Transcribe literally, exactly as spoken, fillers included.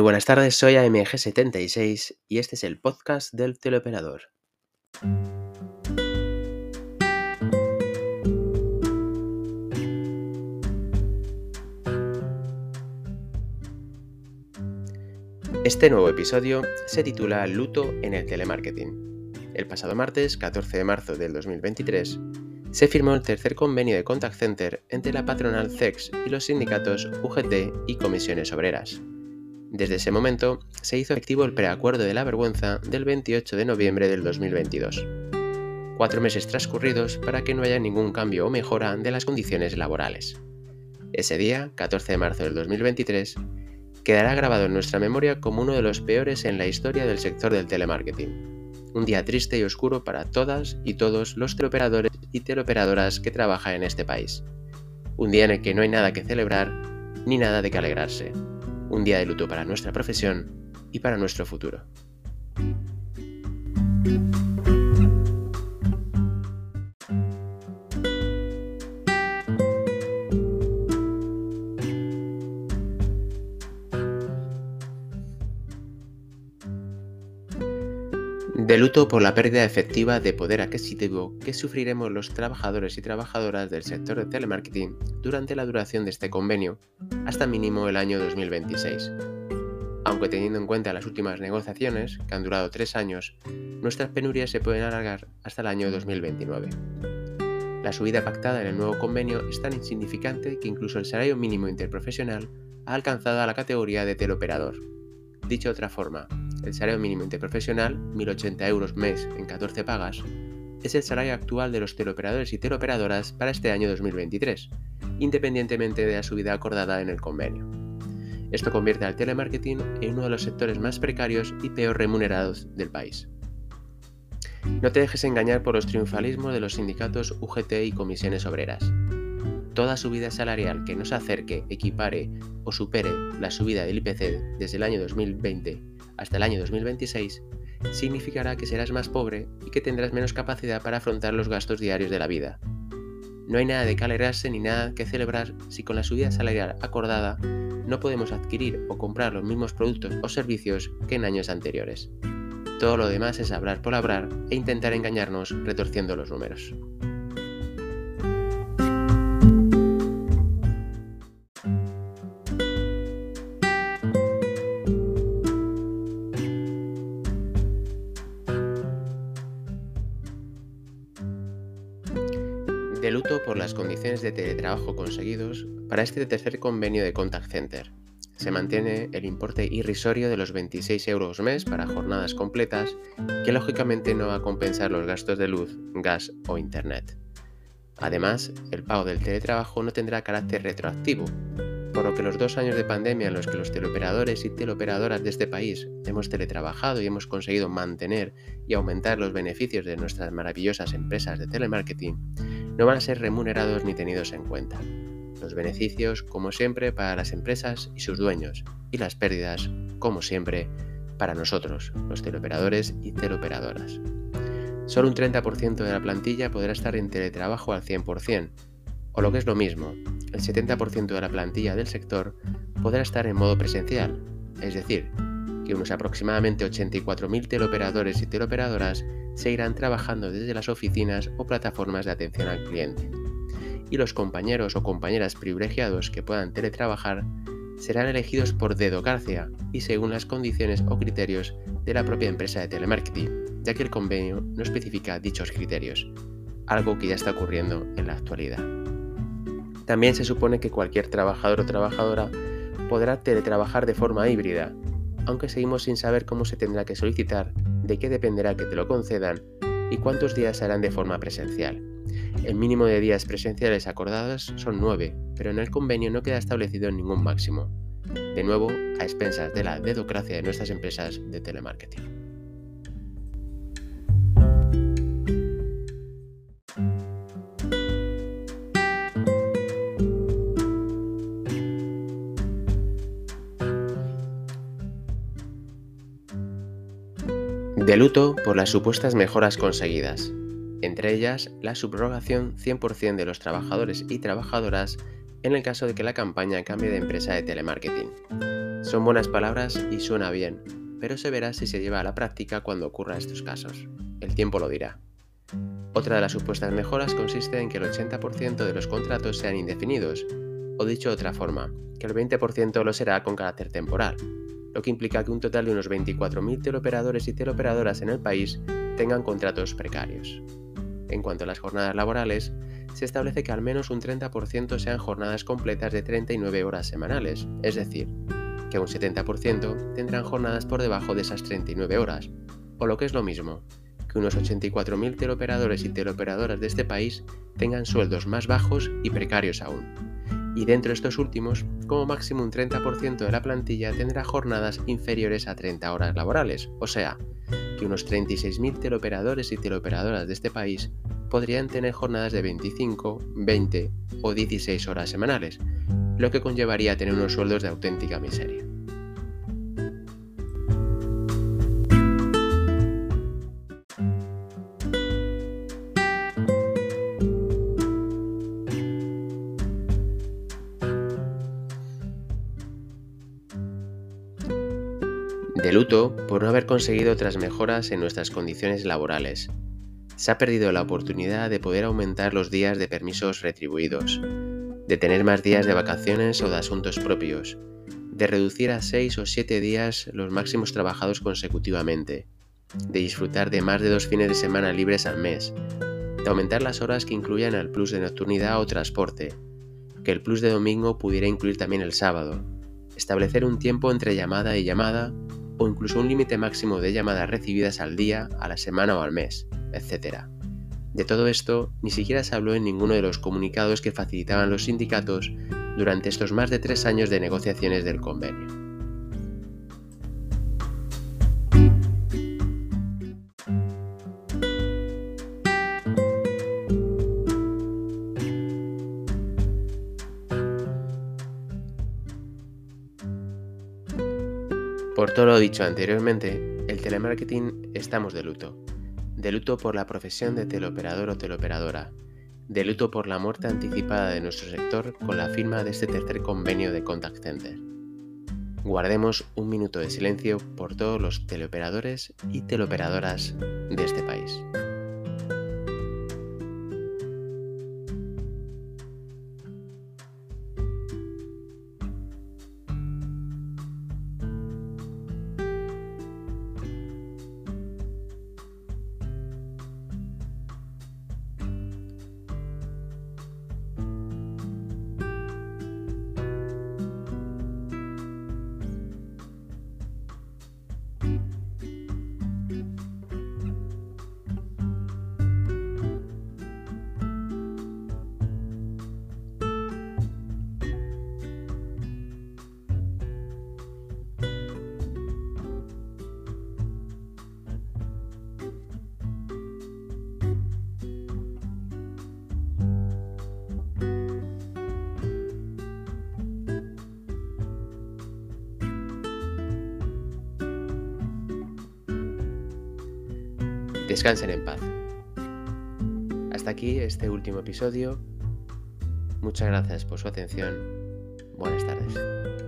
Muy buenas tardes, soy A M G setenta y seis y este es el podcast del teleoperador. Este nuevo episodio se titula Luto en el telemarketing. El pasado martes, catorce de marzo del dos mil veintitrés, se firmó el tercer convenio de Contact Center entre la patronal C E X y los sindicatos U G T y Comisiones Obreras. Desde ese momento, se hizo efectivo el preacuerdo de la vergüenza del veintiocho de noviembre del dos mil veintidós. Cuatro meses transcurridos para que no haya ningún cambio o mejora de las condiciones laborales. Ese día, catorce de marzo del dos mil veintitrés, quedará grabado en nuestra memoria como uno de los peores en la historia del sector del telemarketing. Un día triste y oscuro para todas y todos los teleoperadores y teleoperadoras que trabajan en este país. Un día en el que no hay nada que celebrar ni nada de que alegrarse. Un día de luto para nuestra profesión y para nuestro futuro. De luto por la pérdida efectiva de poder adquisitivo que sufriremos los trabajadores y trabajadoras del sector de telemarketing durante la duración de este convenio, hasta mínimo el año dos mil veintiséis. Aunque teniendo en cuenta las últimas negociaciones, que han durado tres años, nuestras penurias se pueden alargar hasta el año dos mil veintinueve. La subida pactada en el nuevo convenio es tan insignificante que incluso el salario mínimo interprofesional ha alcanzado a la categoría de teleoperador. Dicho de otra forma, el salario mínimo interprofesional, mil ochenta euros mes en catorce pagas, es el salario actual de los teleoperadores y teleoperadoras para este año dos mil veintitrés, independientemente de la subida acordada en el convenio. Esto convierte al telemarketing en uno de los sectores más precarios y peor remunerados del país. No te dejes engañar por los triunfalismos de los sindicatos U G T y Comisiones Obreras. Toda subida salarial que nos acerque, equipare o supere la subida del I P C desde el año dos mil veinte hasta el año dos mil veintiséis, significará que serás más pobre y que tendrás menos capacidad para afrontar los gastos diarios de la vida. No hay nada de que alegrarse ni nada que celebrar si con la subida salarial acordada no podemos adquirir o comprar los mismos productos o servicios que en años anteriores. Todo lo demás es hablar por hablar e intentar engañarnos retorciendo los números. De luto por las condiciones de teletrabajo conseguidos para este tercer convenio de Contact Center. Se mantiene el importe irrisorio de los veintiséis euros mes para jornadas completas, que lógicamente no va a compensar los gastos de luz, gas o internet. Además, el pago del teletrabajo no tendrá carácter retroactivo, por lo que los dos años de pandemia en los que los teleoperadores y teleoperadoras de este país hemos teletrabajado y hemos conseguido mantener y aumentar los beneficios de nuestras maravillosas empresas de telemarketing, no van a ser remunerados ni tenidos en cuenta. Los beneficios, como siempre, para las empresas y sus dueños, y las pérdidas, como siempre, para nosotros, los teleoperadores y teleoperadoras. Solo un treinta por ciento de la plantilla podrá estar en teletrabajo al cien por ciento, o lo que es lo mismo, el setenta por ciento de la plantilla del sector podrá estar en modo presencial, es decir, que unos aproximadamente ochenta y cuatro mil teleoperadores y teleoperadoras seguirán trabajando desde las oficinas o plataformas de atención al cliente, y los compañeros o compañeras privilegiados que puedan teletrabajar serán elegidos por Dedo García y según las condiciones o criterios de la propia empresa de telemarketing, ya que el convenio no especifica dichos criterios, algo que ya está ocurriendo en la actualidad. También se supone que cualquier trabajador o trabajadora podrá teletrabajar de forma híbrida, aunque seguimos sin saber cómo se tendrá que solicitar, de qué dependerá que te lo concedan y cuántos días se harán de forma presencial. El mínimo de días presenciales acordados son nueve, pero en el convenio no queda establecido ningún máximo. De nuevo, a expensas de la dedocracia de nuestras empresas de telemarketing. De luto por las supuestas mejoras conseguidas, entre ellas la subrogación cien por ciento de los trabajadores y trabajadoras en el caso de que la campaña cambie de empresa de telemarketing. Son buenas palabras y suena bien, pero se verá si se lleva a la práctica cuando ocurra estos casos. El tiempo lo dirá. Otra de las supuestas mejoras consiste en que el ochenta por ciento de los contratos sean indefinidos, o dicho de otra forma, que el veinte por ciento lo será con carácter temporal, lo que implica que un total de unos veinticuatro mil teleoperadores y teleoperadoras en el país tengan contratos precarios. En cuanto a las jornadas laborales, se establece que al menos un treinta por ciento sean jornadas completas de treinta y nueve horas semanales, es decir, que un setenta por ciento tendrán jornadas por debajo de esas treinta y nueve horas, o lo que es lo mismo, que unos ochenta y cuatro mil teleoperadores y teleoperadoras de este país tengan sueldos más bajos y precarios aún. Y dentro de estos últimos, como máximo un treinta por ciento de la plantilla tendrá jornadas inferiores a treinta horas laborales, o sea, que unos treinta y seis mil teleoperadores y teleoperadoras de este país podrían tener jornadas de veinticinco, veinte o dieciséis horas semanales, lo que conllevaría tener unos sueldos de auténtica miseria. De luto por no haber conseguido otras mejoras en nuestras condiciones laborales. Se ha perdido la oportunidad de poder aumentar los días de permisos retribuidos, de tener más días de vacaciones o de asuntos propios, de reducir a seis o siete días los máximos trabajados consecutivamente, de disfrutar de más de dos fines de semana libres al mes, de aumentar las horas que incluyan el plus de nocturnidad o transporte, que el plus de domingo pudiera incluir también el sábado, establecer un tiempo entre llamada y llamada, o incluso un límite máximo de llamadas recibidas al día, a la semana o al mes, etcétera. De todo esto, ni siquiera se habló en ninguno de los comunicados que facilitaban los sindicatos durante estos más de tres años de negociaciones del convenio. Por todo lo dicho anteriormente, el telemarketing estamos de luto. De luto por la profesión de teleoperador o teleoperadora, de luto por la muerte anticipada de nuestro sector con la firma de este tercer convenio de Contact Center. Guardemos un minuto de silencio por todos los teleoperadores y teleoperadoras de este país. Descansen en paz. Hasta aquí este último episodio. Muchas gracias por su atención. Buenas tardes.